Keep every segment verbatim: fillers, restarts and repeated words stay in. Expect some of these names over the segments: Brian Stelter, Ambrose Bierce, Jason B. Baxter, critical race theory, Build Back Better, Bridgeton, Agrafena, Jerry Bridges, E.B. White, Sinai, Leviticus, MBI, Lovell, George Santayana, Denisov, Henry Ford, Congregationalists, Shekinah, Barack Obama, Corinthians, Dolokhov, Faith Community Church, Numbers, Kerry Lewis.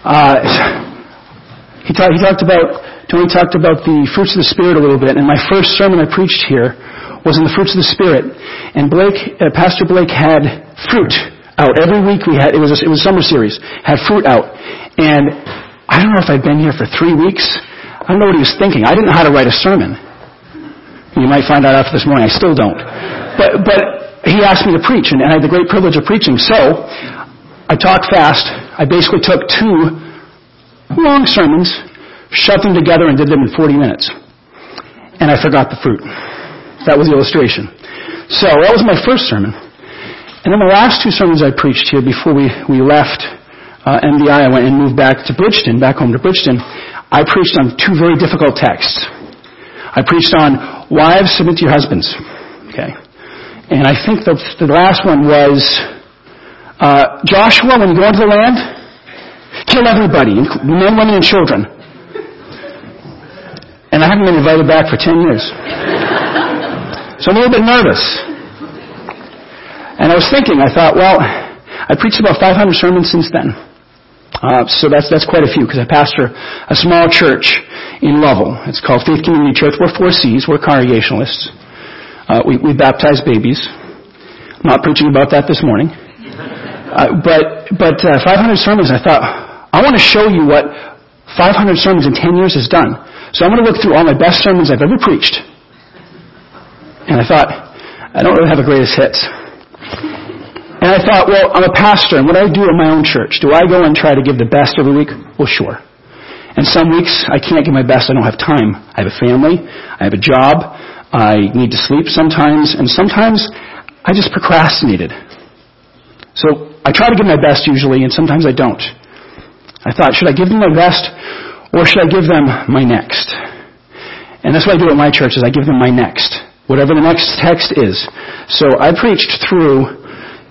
Uh, he, ta- he talked about, Tony talked about the fruits of the Spirit a little bit, and my first sermon I preached here was on the fruits of the Spirit. And Blake, uh, Pastor Blake had fruit out. Every week we had, it was a, it was a summer series, had fruit out. And I don't know if I'd been here for three weeks. I don't know what he was thinking. I didn't know how to write a sermon. You might find out after this morning. I still don't. But, but he asked me to preach, and I had the great privilege of preaching. So I talked fast. I basically took two long sermons, shoved them together, and did them in forty minutes. And I forgot the fruit. That was the illustration. So that was my first sermon. And then the last two sermons I preached here before we, we left uh, M B I, I went and moved back to Bridgeton, back home to Bridgeton. I preached on two very difficult texts. I preached on wives, submit to your husbands. Okay. And I think the, the last one was... Uh, Joshua, when you go into the land, kill everybody, men, women, and children. And I haven't been invited back for ten years. So I'm a little bit nervous. And I was thinking, I thought, well, I preached about five hundred sermons since then. Uh, so that's that's quite a few, because I pastor a small church in Lovell. It's called Faith Community Church. We're four C's. We're Congregationalists. Uh, we, we baptize babies. I'm not preaching about that this morning. Uh, but but uh, five hundred sermons, I thought, I want to show you what five hundred sermons in ten years has done. So I'm going to look through all my best sermons I've ever preached. And I thought, I don't really have the greatest hits. And I thought, well, I'm a pastor, and what do I do in my own church? Do I go and try to give the best every week? Well, sure. And some weeks, I can't give my best. I don't have time. I have a family. I have a job. I need to sleep sometimes. And sometimes, I just procrastinated. So I try to give my best usually, and sometimes I don't. I thought, should I give them my best, or should I give them my next? And that's what I do at my church, is I give them my next, whatever the next text is. So I preached through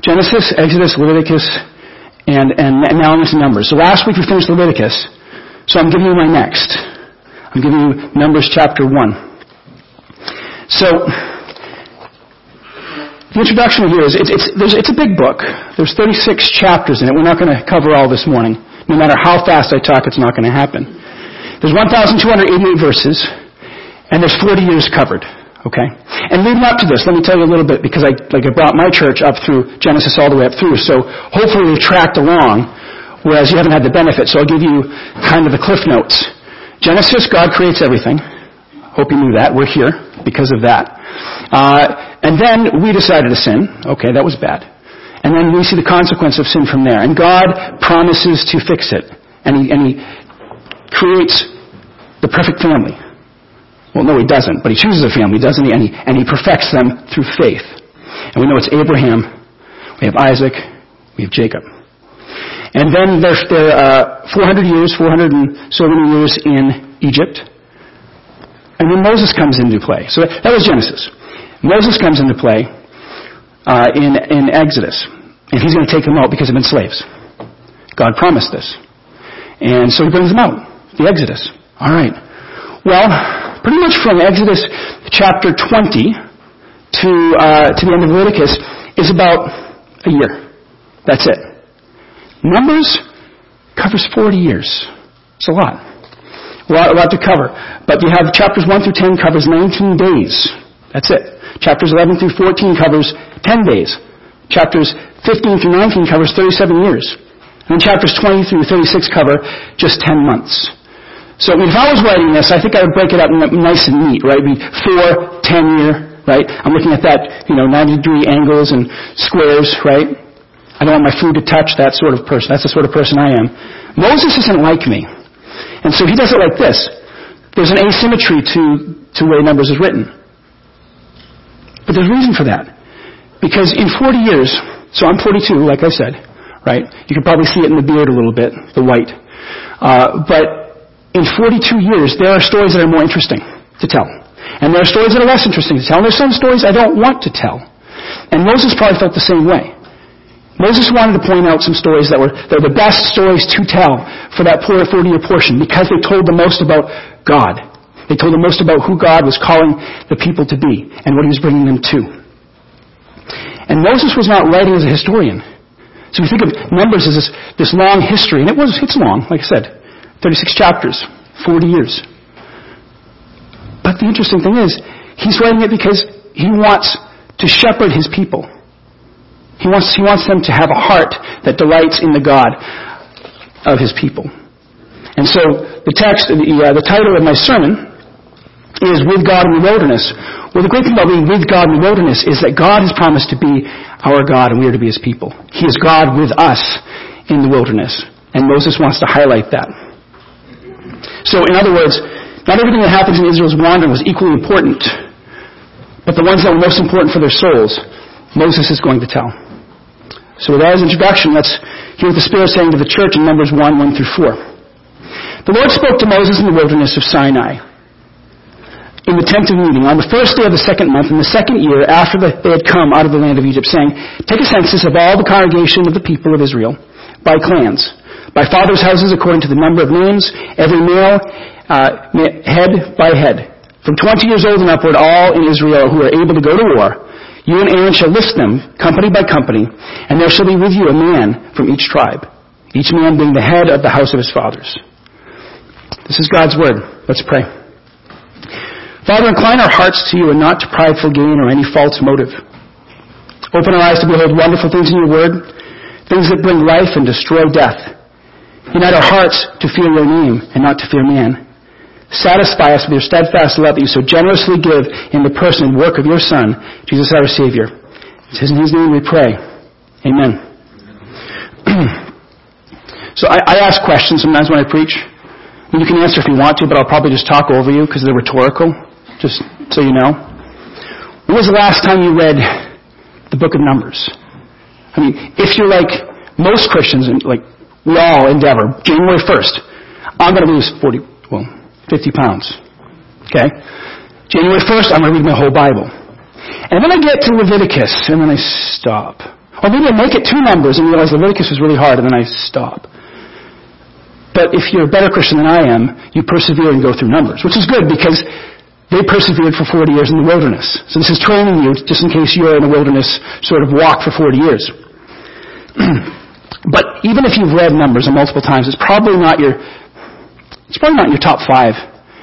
Genesis, Exodus, Leviticus, and, and now I'm into Numbers. So last week we finished Leviticus, so I'm giving you my next. I'm giving you Numbers chapter one. So... the introduction here is, it's, it's, there's, it's a big book. There's thirty-six chapters in it. We're not going to cover all this morning. No matter how fast I talk, it's not going to happen. There's one thousand two hundred eighty-eight verses, and there's forty years covered. Okay? And leading up to this, let me tell you a little bit, because I, like I brought my church up through Genesis all the way up through, so hopefully you've tracked along, whereas you haven't had the benefit, so I'll give you kind of the cliff notes. Genesis, God creates everything. Hope you knew that. We're here because of that. Uh, and then we decided to sin. Okay, that was bad. And then we see the consequence of sin from there. And God promises to fix it. And he, and he creates the perfect family. Well, no, he doesn't. But he chooses a family, doesn't he? And he, and he perfects them through faith. And we know it's Abraham. We have Isaac. We have Jacob. And then there are uh, four hundred years, four hundred and so many years in Egypt. And then Moses comes into play. So that was Genesis. Moses comes into play uh, in, in Exodus. And he's going to take them out because they've been slaves. God promised this. And so he brings them out. The Exodus. All right. Well, pretty much from Exodus chapter twenty to, uh, to the end of Leviticus is about a year. That's it. Numbers covers forty years. It's a lot. A lot, a lot to cover. But you have chapters one through ten covers nineteen days. That's it. Chapters eleven through fourteen covers ten days. Chapters fifteen through nineteen covers thirty-seven years. And chapters twenty through thirty-six cover just ten months. So if I was writing this, I think I would break it up nice and neat, right? It'd be four, ten-year, right? I'm looking at that, you know, ninety-degree angles and squares, right? I don't want my food to touch, that sort of person. That's the sort of person I am. Moses isn't like me. And so he does it like this. There's an asymmetry to, to the way Numbers is written. But there's a reason for that. Because in forty years, so I'm forty-two, like I said, right? You can probably see it in the beard a little bit, the white. Uh, but in forty-two years, there are stories that are more interesting to tell. And there are stories that are less interesting to tell. And there's some stories I don't want to tell. And Moses probably felt the same way. Moses wanted to point out some stories that were, that were the best stories to tell for that forty-year portion because they told the most about God. They told the most about who God was calling the people to be and what he was bringing them to. And Moses was not writing as a historian. So we think of Numbers as this, this long history, and it was, it's long, like I said, thirty-six chapters, forty years. But the interesting thing is, he's writing it because he wants to shepherd his people. He wants, he wants them to have a heart that delights in the God of his people. And so the text, the, uh, the title of my sermon is With God in the Wilderness. Well, the great thing about being with God in the wilderness is that God has promised to be our God and we are to be his people. He is God with us in the wilderness. And Moses wants to highlight that. So, in other words, not everything that happens in Israel's wandering was equally important, but the ones that were most important for their souls, Moses is going to tell. So with that as introduction, let's hear what the Spirit is saying to the church in Numbers one, one through four. The Lord spoke to Moses in the wilderness of Sinai, in the tent of meeting, on the first day of the second month, in the second year after the, they had come out of the land of Egypt, saying, "Take a census of all the congregation of the people of Israel, by clans, by fathers' houses according to the number of names, every male, uh, head by head. From twenty years old and upward, all in Israel who are able to go to war, you and Aaron shall list them, company by company, and there shall be with you a man from each tribe, each man being the head of the house of his fathers." This is God's word. Let's pray. Father, incline our hearts to you and not to prideful gain or any false motive. Open our eyes to behold wonderful things in your word, things that bring life and destroy death. Unite our hearts to fear your name and not to fear man. Satisfy us with your steadfast love that you so generously give in the person and work of your Son, Jesus our Savior. It's in his name we pray. Amen. So I, I ask questions sometimes when I preach. You can answer if you want to, but I'll probably just talk over you because they're rhetorical, just so you know. When was the last time you read the book of Numbers? I mean, if you're like most Christians, and like we all endeavor, January first, I'm going to lose forty, well, fifty pounds. Okay? January first, I'm going to read my whole Bible. And then I get to Leviticus, and then I stop. Or maybe I make it two Numbers and realize Leviticus was really hard, and then I stop. But if you're a better Christian than I am, you persevere and go through Numbers, which is good because they persevered for forty years in the wilderness. So this is training you, just in case you're in a wilderness sort of walk for forty years. But even if you've read Numbers multiple times, it's probably not your, it's probably not in your top five,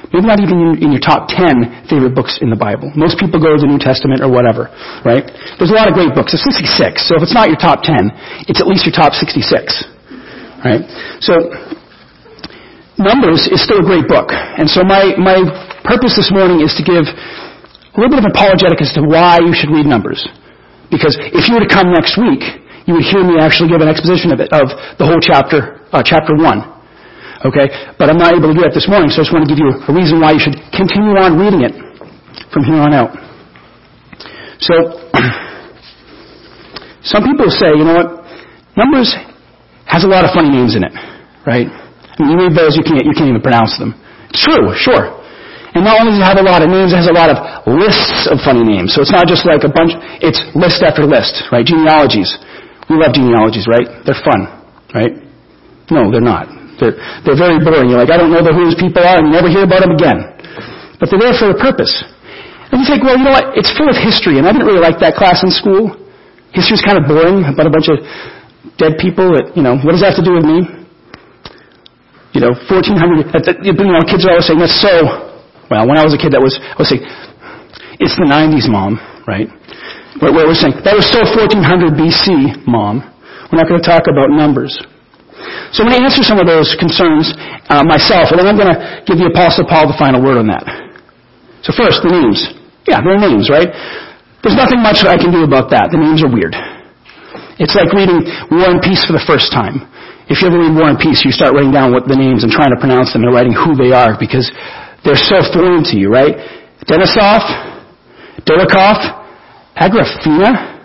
maybe not even in your top ten favorite books in the Bible. Most people go to the New Testament or whatever, right? There's a lot of great books. It's sixty-six, so if it's not your top ten, it's at least your top sixty-six, right? So Numbers is still a great book. And so my, my purpose this morning is to give a little bit of apologetic as to why you should read Numbers. Because if you were to come next week, you would hear me actually give an exposition of it, of the whole chapter, uh, chapter one. Okay? But I'm not able to do that this morning, so I just want to give you a reason why you should continue on reading it from here on out. So, some people say, you know what, Numbers has a lot of funny names in it, right? When you read those, you can't, you can't even pronounce them. It's true, sure. And not only does it have a lot of names, it has a lot of lists of funny names. So it's not just like a bunch, it's list after list, right? Genealogies. We love genealogies, right? They're fun, right? No, they're not. They're, they're very boring. You're like, I don't know who these people are, and never hear about them again. But they're there for a purpose. And you think, well, you know what? It's full of history, and I didn't really like that class in school. History's kind of boring, about a bunch of dead people that, you know, what does that have to do with me? You know, fourteen hundred, you know, kids are always saying, that's so, well, when I was a kid, that was, I would say, it's the nineties, Mom, right? What we're saying, that was so fourteen hundred B C, Mom. We're not going to talk about Numbers. So I'm going to answer some of those concerns uh, myself, and then I'm going to give the Apostle Paul the final word on that. So first, the names. Yeah, they're names, right? There's nothing much I can do about that. The names are weird. It's like reading War and Peace for the first time. If you ever read War and Peace, you start writing down what the names and trying to pronounce them and writing who they are because they're so foreign to you, right? Denisov, Dolokhov, Agrafena.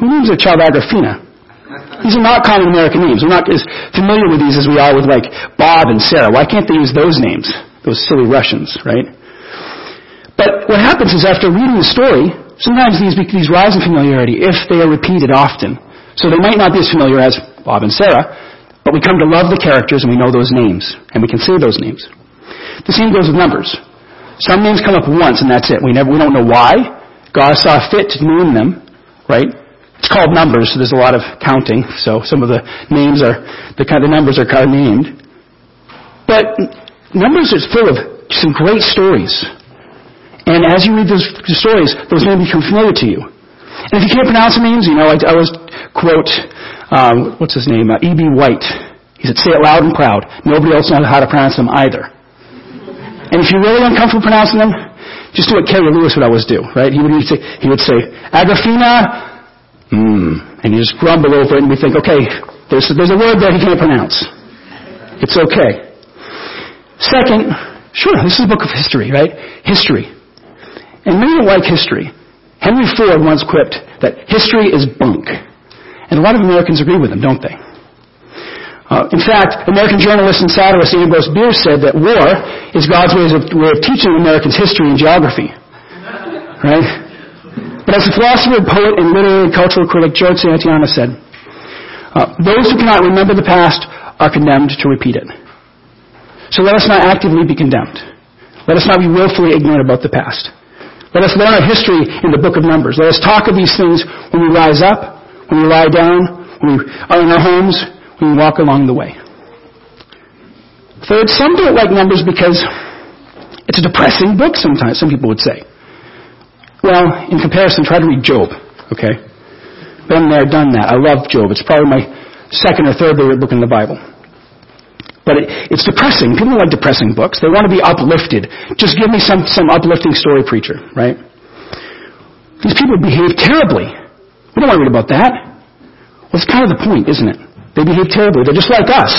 Who names their child Agrafena? These are not common American names. We're not as familiar with these as we are with, like, Bob and Sarah. Why can't they use those names? Those silly Russians, right? But what happens is after reading the story, sometimes these, these rise in familiarity if they are repeated often. So they might not be as familiar as Bob and Sarah, but we come to love the characters and we know those names. And we can say those names. The same goes with Numbers. Some names come up once and that's it. We never, we don't know why. God saw fit to name them, right? called Numbers, so there's a lot of counting. So some of the names are, the kind of numbers are kind of named. But Numbers is full of some great stories. And as you read those stories, those names become familiar to you. And if you can't pronounce the names, you know, I, I always quote, um, what's his name, uh, E B White. He said, say it loud and proud. Nobody else knows how to pronounce them either. And if you're really uncomfortable pronouncing them, just do what Kerry Lewis would always do, right? He would say, he would say, Agrafena, mm, and you just grumble over it, and we think, okay, there's, there's a word there he can't pronounce. It's okay. Second, sure, this is a book of history, right? History. And many don't like history. Henry Ford once quipped that history is bunk. And a lot of Americans agree with him, don't they? Uh, in fact, American journalist and satirist Ambrose Bierce said that war is God's way of, way of teaching Americans history and geography. Right? But as the philosopher, poet, and literary and cultural critic George Santayana said, uh, those who cannot remember the past are condemned to repeat it. So let us not actively be condemned. Let us not be willfully ignorant about the past. Let us learn our history in the book of Numbers. Let us talk of these things when we rise up, when we lie down, when we are in our homes, we walk along the way. Third, some don't like Numbers because it's a depressing book sometimes, some people would say. Well, in comparison, try to read Job, okay? Been there, done that. I love Job. It's probably my second or third favorite book in the Bible. But it, it's depressing. People don't like depressing books. They want to be uplifted. Just give me some, some uplifting story, preacher, right? These people behave terribly. We don't want to read about that. Well, it's kind of the point, isn't it? They behave terribly. They're just like us.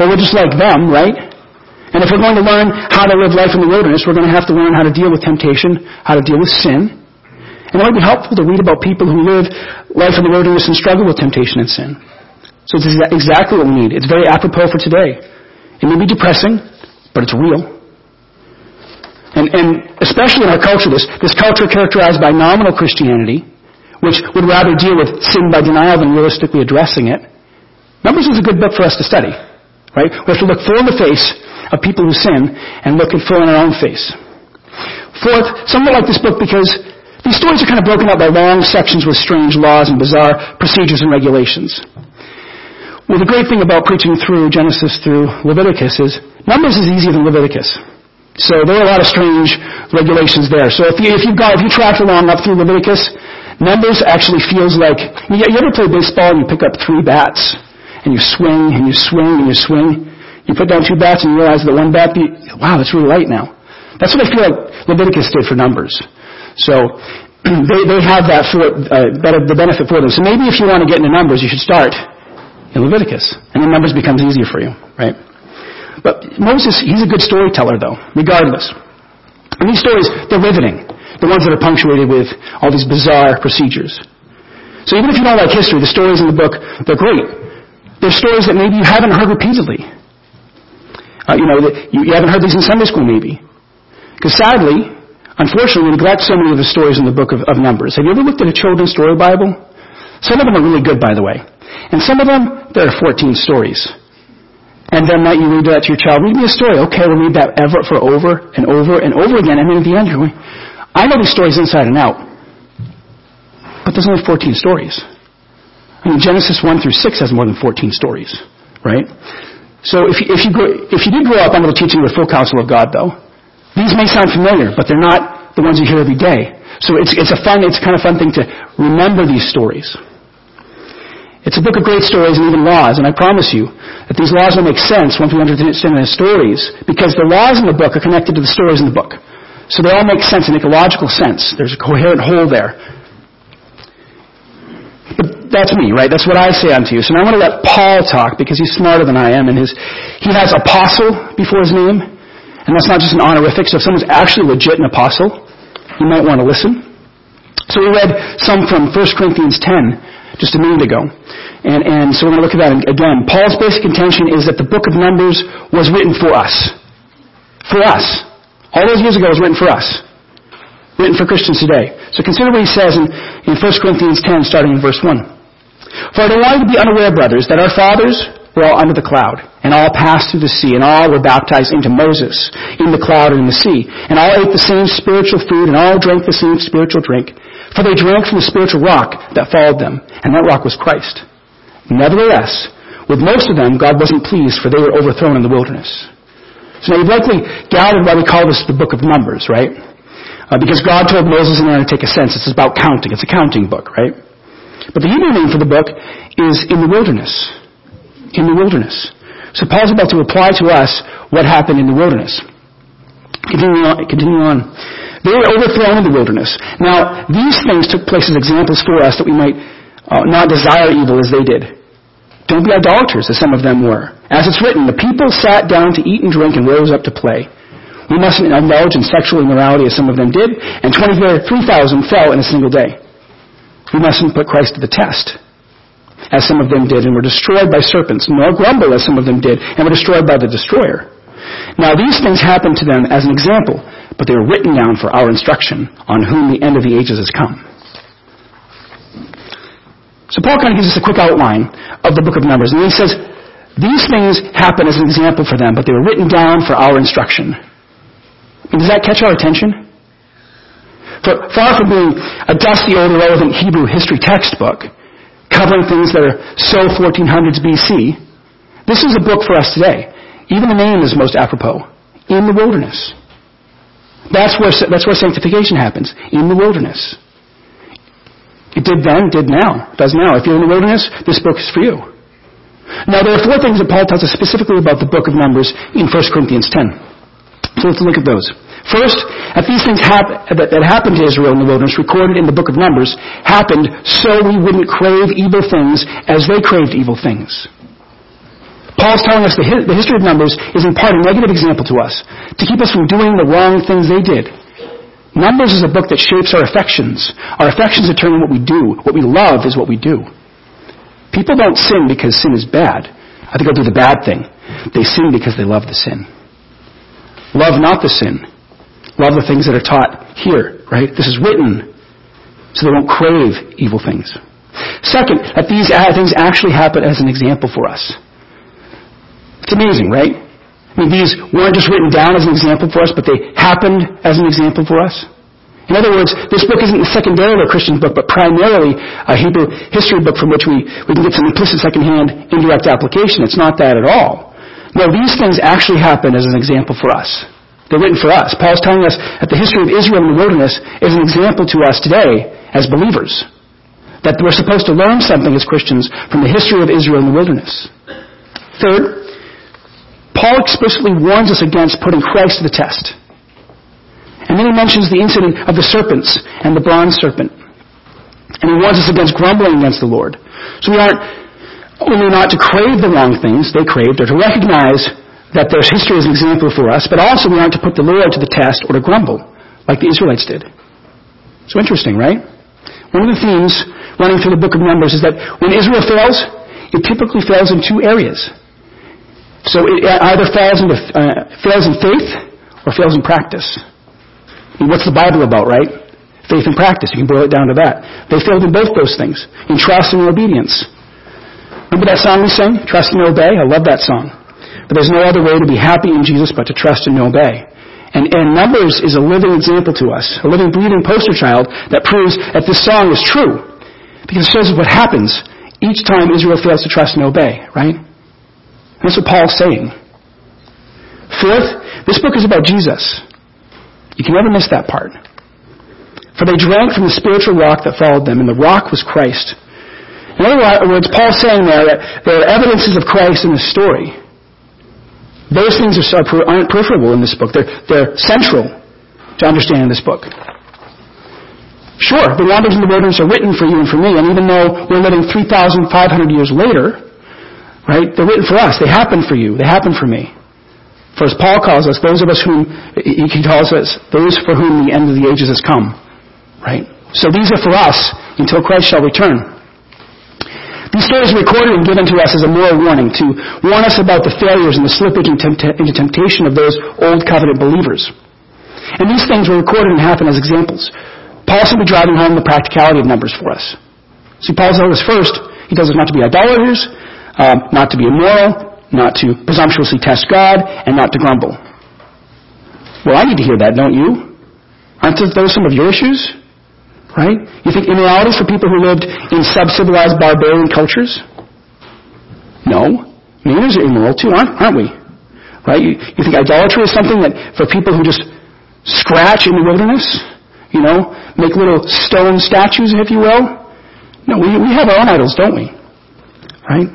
Or we're just like them, right? And if we're going to learn how to live life in the wilderness, we're going to have to learn how to deal with temptation, how to deal with sin. And it might be helpful to read about people who live life in the wilderness and struggle with temptation and sin. So this is exactly what we need. It's very apropos for today. It may be depressing, but it's real. And, and especially in our culture, this, this culture characterized by nominal Christianity, which would rather deal with sin by denial than realistically addressing it, Numbers is a good book for us to study, right? We have to look full in the face of people who sin and look full in our own face. Fourth, some don't like this book because these stories are kind of broken up by long sections with strange laws and bizarre procedures and regulations. Well, the great thing about preaching through Genesis through Leviticus is Numbers is easier than Leviticus. So there are a lot of strange regulations there. So if you, if you've got, if you tracked along up through Leviticus, Numbers actually feels like, you, you ever play baseball and you pick up three bats? And you swing, and you swing, and you swing. You put down two bats and you realize that one bat, be, wow, it's really light now. That's what I feel like Leviticus did for Numbers. So they, they have that for, uh, the benefit for them. So maybe if you want to get into Numbers, you should start in Leviticus. And then Numbers becomes easier for you, right? But Moses, he's a good storyteller, though, regardless. And these stories, they're riveting. The ones that are punctuated with all these bizarre procedures. So even if you don't like history, the stories in the book, they're great. They're stories that maybe you haven't heard repeatedly. Uh, you know, that you, you haven't heard these in Sunday school maybe. Because sadly, unfortunately, we neglect so many of the stories in the book of, of Numbers. Have you ever looked at a children's story Bible? Some of them are really good, by the way. And some of them, there are fourteen stories. And then that you read that to your child, read me a story. Okay, we'll read that ever for over and over and over again. And then at the end, you're going, I know these stories inside and out. But there's only fourteen stories. I mean, Genesis one through six has more than fourteen stories, right? So if you, if you, grow, if you did grow up under the teaching of the full counsel of God, though, these may sound familiar, but they're not the ones you hear every day. So it's it's a fun, it's kind of fun thing to remember these stories. It's a book of great stories and even laws, and I promise you that these laws will make sense once we understand the stories, because the laws in the book are connected to the stories in the book. So they all make sense and make a logical sense. There's a coherent whole there. But that's me, right? That's what I say unto you. So now I'm going to let Paul talk because he's smarter than I am. And his he has apostle before his name. And that's not just an honorific. So if someone's actually legit an apostle, you might want to listen. So we read some from First Corinthians ten just a minute ago. And, and so we're going to look at that again. Paul's basic intention is that the book of Numbers was written for us. For us. All those years ago it was written for us. Written for Christians today. So consider what he says in, in First Corinthians ten, starting in verse one. For I don't want you to be unaware, brothers, that our fathers were all under the cloud, and all passed through the sea, and all were baptized into Moses, in the cloud and in the sea, and all ate the same spiritual food, and all drank the same spiritual drink, For they drank from the spiritual rock that followed them, and that rock was Christ. Nevertheless, with most of them, God wasn't pleased, for they were overthrown in the wilderness. So now you've likely gathered why we call this the book of Numbers, right? Uh, because God told Moses and Aaron to take a census. It's about counting. It's a counting book, right? But the Hebrew name for the book is in the wilderness. In the wilderness. So Paul's about to apply to us what happened in the wilderness. Continue on. Continue on. They were overthrown in the wilderness. Now, these things took place as examples for us that we might uh, not desire evil as they did. Don't be idolaters, as some of them were. As it's written, the people sat down to eat and drink and rose up to play. We mustn't indulge in sexual immorality as some of them did, and twenty-three thousand fell in a single day. We mustn't put Christ to the test, as some of them did, and were destroyed by serpents, nor grumble as some of them did, and were destroyed by the destroyer. Now these things happened to them as an example, but they were written down for our instruction, on whom the end of the ages has come. So Paul kind of gives us a quick outline of the book of Numbers, and he says, these things happened as an example for them, but they were written down for our instruction. And does that catch our attention? For, far from being a dusty, old, irrelevant Hebrew history textbook covering things that are so fourteen hundreds B C, this is a book for us today. Even the name is most apropos. In the wilderness. That's where that's where sanctification happens. In the wilderness. It did then, did now, does now. If you're in the wilderness, this book is for you. Now, there are four things that Paul tells us specifically about the book of Numbers in First Corinthians ten. So let's look at those. First, that these things hap- that, that happened to Israel in the wilderness, recorded in the book of Numbers, happened so we wouldn't crave evil things as they craved evil things. Paul's telling us the, hi- the history of Numbers is in part a negative example to us, to keep us from doing the wrong things they did. Numbers is a book that shapes our affections. Our affections determine what we do. What we love is what we do. People don't sin because sin is bad. I think they'll do the bad thing. They sin because they love the sin. Love not the sin. Love the things that are taught here, right? This is written so they won't crave evil things. Second, that these things actually happen as an example for us. It's amazing, right? I mean, these weren't just written down as an example for us, but they happened as an example for us. In other words, this book isn't secondarily a Christian book, but primarily a Hebrew history book from which we, we can get some implicit secondhand indirect application. It's not that at all. No, these things actually happen as an example for us. They're written for us. Paul's telling us that the history of Israel in the wilderness is an example to us today as believers. That we're supposed to learn something as Christians from the history of Israel in the wilderness. Third, Paul explicitly warns us against putting Christ to the test. And then he mentions the incident of the serpents and the bronze serpent. And he warns us against grumbling against the Lord. So we aren't Only not to crave the wrong things they craved, or to recognize that their history is an example for us, but also we aren't to put the Lord to the test or to grumble, like the Israelites did. So interesting, right? One of the themes running through the book of Numbers is that when Israel fails, it typically fails in two areas. So it either fails, into, uh, fails in faith or fails in practice. And what's the Bible about, right? Faith and practice. You can boil it down to that. They failed in both those things, in trust and in obedience. Remember that song we sang, Trust and Obey? I love that song. But there's no other way to be happy in Jesus but to trust and obey. And, and Numbers is a living example to us, a living, breathing poster child that proves that this song is true. Because it shows us what happens each time Israel fails to trust and obey, right? And that's what Paul's saying. Fourth, this book is about Jesus. You can never miss that part. For they drank from the spiritual rock that followed them, and the rock was Christ. In other words, Paul's saying there that there are evidences of Christ in the story. Those things are, aren't peripheral in this book. They're, they're central to understanding this book. Sure, the wanderings in the wilderness are written for you and for me, and even though we're living three thousand five hundred years later, right, they're written for us. They happen for you. They happen for me. For as Paul calls us, those of us whom, he calls us, those for whom the end of the ages has come. Right? So these are for us until Christ shall return. These stories are recorded and given to us as a moral warning, to warn us about the failures and the slippage into temptation of those old covenant believers. And these things were recorded and happen as examples. Paul should be driving home the practicality of Numbers for us. See, Paul tells us first, he tells us not to be idolaters, um, not to be immoral, not to presumptuously test God, and not to grumble. Well, I need to hear that, don't you? Aren't those some of your issues? Right? You think immorality for people who lived in sub-civilized barbarian cultures? No. Manners are immoral too, aren't, aren't we? Right? You, you think idolatry is something that for people who just scratch in the wilderness? You know, make little stone statues, if you will? No, we, we have our own idols, don't we? Right?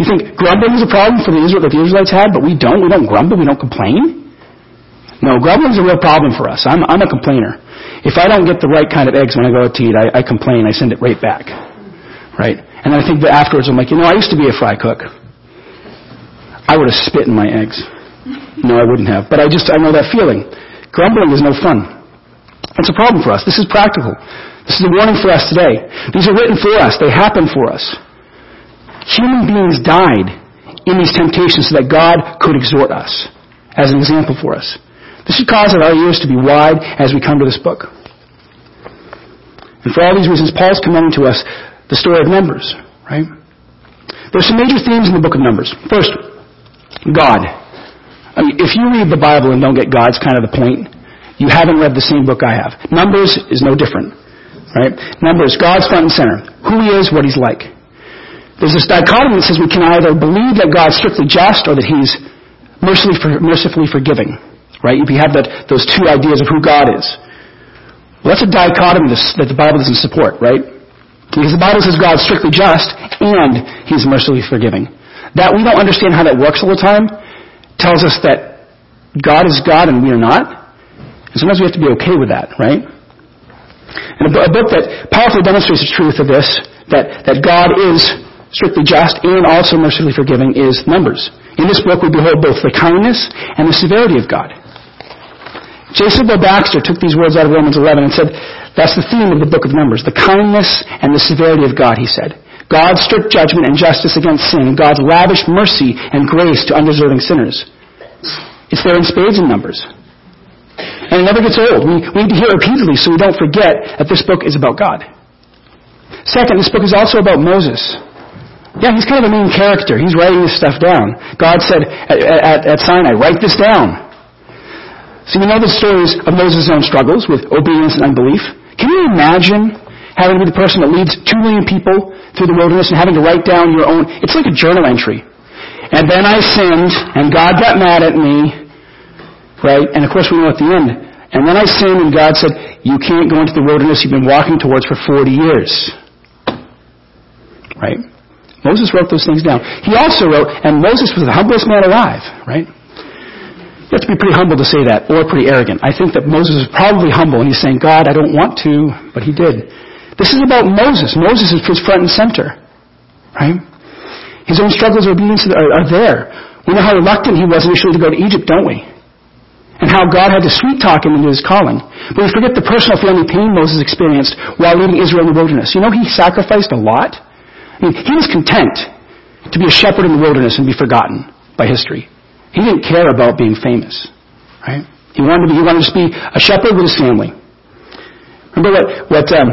You think grumbling is a problem for the Israel that the Israelites had, but we don't. We don't grumble. We don't complain. No, grumbling is a real problem for us. I'm, I'm a complainer. If I don't get the right kind of eggs when I go out to eat, I, I complain. I send it right back. Right? And I think that afterwards I'm like, you know, I used to be a fry cook. I would have spit in my eggs. No, I wouldn't have. But I just, I know that feeling. Grumbling is no fun. It's a problem for us. This is practical. This is a warning for us today. These are written for us. They happen for us. Human beings died in these temptations so that God could exhort us as an example for us. This should cause our ears to be wide as we come to this book. And for all these reasons, Paul's commending to us the story of Numbers, right? There's some major themes in the book of Numbers. First, God. I mean, if you read the Bible and don't get God's kind of the point, you haven't read the same book I have. Numbers is no different. Right? Numbers, God's front and center. Who he is, what he's like. There's this dichotomy that says we can either believe that God's strictly just or that he's mercifully, mercifully forgiving. Right? If you have that, those two ideas of who God is. Well, that's a dichotomy that the Bible doesn't support, right? Because the Bible says God's strictly just and he's mercifully forgiving. That we don't understand how that works all the time tells us that God is God and we are not. And sometimes we have to be okay with that, right? And a book that powerfully demonstrates the truth of this, that, that God is strictly just and also mercifully forgiving, is Numbers. In this book, we behold both the kindness and the severity of God. Jason B. Baxter took these words out of Romans eleven and said, that's the theme of the book of Numbers, the kindness and the severity of God, he said. God's strict judgment and justice against sin, and God's lavish mercy and grace to undeserving sinners. It's there in spades in Numbers. And it never gets old. We, we need to hear it repeatedly so we don't forget that this book is about God. Second, this book is also about Moses. Yeah, he's kind of a main character. He's writing this stuff down. God said at, at, at Sinai, write this down. So we know the stories of Moses' own struggles with obedience and unbelief. Can you imagine having to be the person that leads two million people through the wilderness and having to write down your own... It's like a journal entry. And then I sinned, and God got mad at me. Right? And of course we know at the end. And then I sinned and God said, you can't go into the wilderness you've been walking towards for forty years. Right? Moses wrote those things down. He also wrote, and Moses was the humblest man alive. Right? You have to be pretty humble to say that, or pretty arrogant. I think that Moses was probably humble and he's saying, God, I don't want to, but he did. This is about Moses. Moses is his front and center. Right? His own struggles of obedience are, are there. We know how reluctant he was initially to go to Egypt, don't we? And how God had to sweet-talk him into his calling. But we forget the personal family pain Moses experienced while leading Israel in the wilderness. You know, he sacrificed a lot. I mean, he was content to be a shepherd in the wilderness and be forgotten by history. He didn't care about being famous. Right? He wanted to be, he wanted to be a shepherd with his family. Remember what, what um,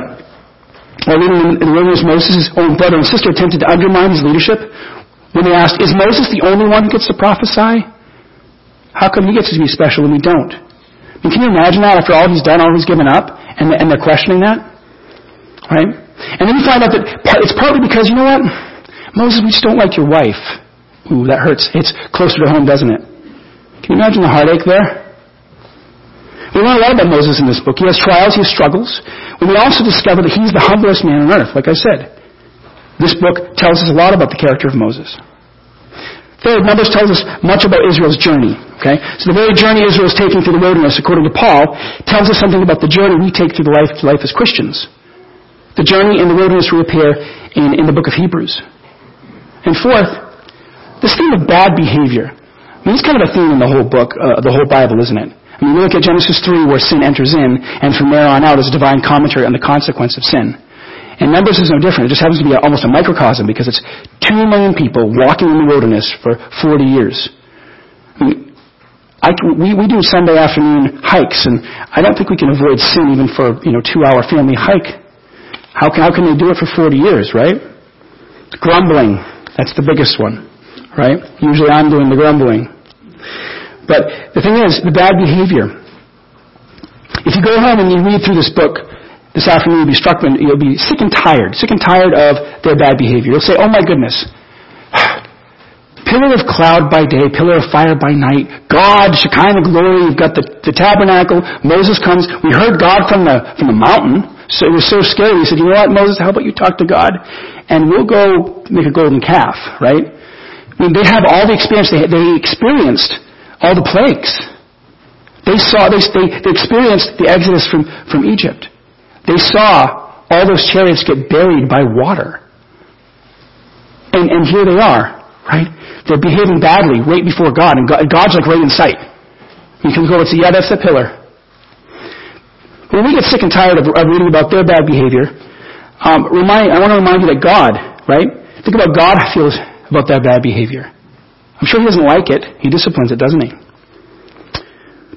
while leading in the wilderness, Moses' own brother and sister attempted to undermine his leadership when they asked, is Moses the only one who gets to prophesy? How come he gets to be special and we don't? I mean, can you imagine that after all he's done, all he's given up, and, and they're questioning that? Right? And then you find out that it's partly because, you know what? Moses, we just don't like your wife. Ooh, that hurts. It's closer to home, doesn't it? Can you imagine the heartache there? We learn a lot about Moses in this book. He has trials, he has struggles. We also discover that he's the humblest man on earth, like I said. This book tells us a lot about the character of Moses. Third, Numbers tells us much about Israel's journey. Okay? So the very journey Israel is taking through the wilderness, according to Paul, tells us something about the journey we take through the life, life as Christians. The journey in the wilderness we appear in, in the book of Hebrews. And fourth, this theme of bad behavior. I mean, it's kind of a theme in the whole book, uh, the whole Bible, isn't it? I mean, we look at Genesis three where sin enters in, and from there on out is a divine commentary on the consequence of sin. And Numbers is no different. It just happens to be a, almost a microcosm because it's two million people walking in the wilderness for forty years. I mean, I, we, we do Sunday afternoon hikes, and I don't think we can avoid sin even for, you know, two-hour family hike. How can, how can they do it for forty years, right? Grumbling. That's the biggest one, right? Usually I'm doing the grumbling. But the thing is, the bad behavior. If you go home and you read through this book, This afternoon you'll be struck, you'll be sick and tired, sick and tired of their bad behavior. You'll say, oh my goodness, pillar of cloud by day, pillar of fire by night, God, Shekinah glory, you've got the, the tabernacle, Moses comes, we heard God from the from the mountain, so it was so scary, we said, you know what, Moses, how about you talk to God, and we'll go make a golden calf, right? I mean, they have all the experience, they, they experienced all the plagues. They saw, they, they, they experienced the exodus from, from Egypt. They saw all those chariots get buried by water. And, and here they are, right? They're behaving badly right before God, and God, God's like right in sight. He comes over and says, yeah, that's the pillar. When we get sick and tired of, of reading about their bad behavior, um, remind, I want to remind you that God, right? Think about God feels about that bad behavior. I'm sure he doesn't like it. He disciplines it, doesn't he?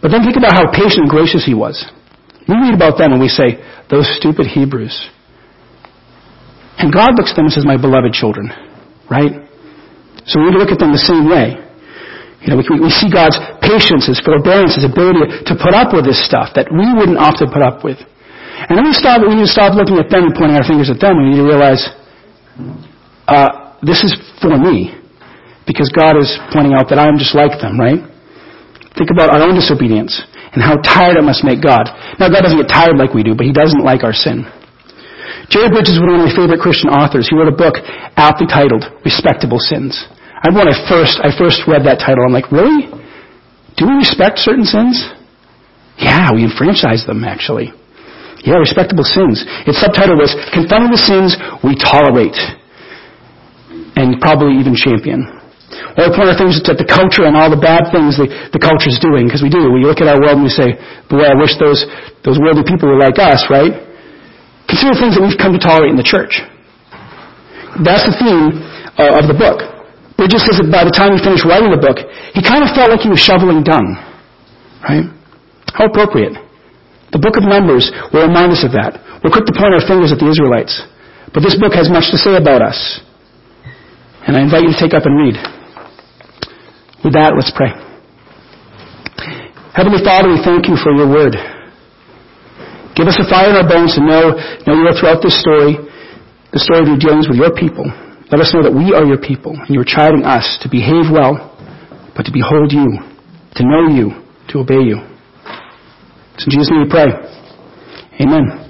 But then think about how patient and gracious he was. We read about them and we say, those stupid Hebrews. And God looks at them and says, my beloved children, right? So we need to look at them the same way. You know, we, we see God's patience, his forbearance, his ability to put up with this stuff that we wouldn't often put up with. And then we, stop, we need to stop looking at them and pointing our fingers at them. We need to realize, uh, this is for me, because God is pointing out that I am just like them, right? Think about our own disobedience and how tired it must make God. Now, God doesn't get tired like we do, but he doesn't like our sin. Jerry Bridges was one of my favorite Christian authors. He wrote a book aptly titled, Respectable Sins. I when I first I first read that title, I'm like, really? Do we respect certain sins? Yeah, we enfranchise them, actually. Yeah, respectable sins. Its subtitle was, Confronting the Sins We Tolerate, and probably even champion. Or well, point our fingers at the culture and all the bad things the, the culture's doing, because we do. We look at our world and we say, boy, I wish those those worldly people were like us, right? Consider things that we've come to tolerate in the church. That's the theme uh, of the book. Bridges says that by the time he finished writing the book, he kind of felt like he was shoveling dung, right? How appropriate. The book of Numbers will remind us of that. We're quick to point our fingers at the Israelites, but this book has much to say about us. And I invite you to take up and read. With that, let's pray. Heavenly Father, we thank you for your word. Give us a fire in our bones to know, know you are throughout this story, the story of your dealings with your people. Let us know that we are your people, and you are chiding us to behave well, but to behold you, to know you, to obey you. It's in Jesus' name we pray. Amen.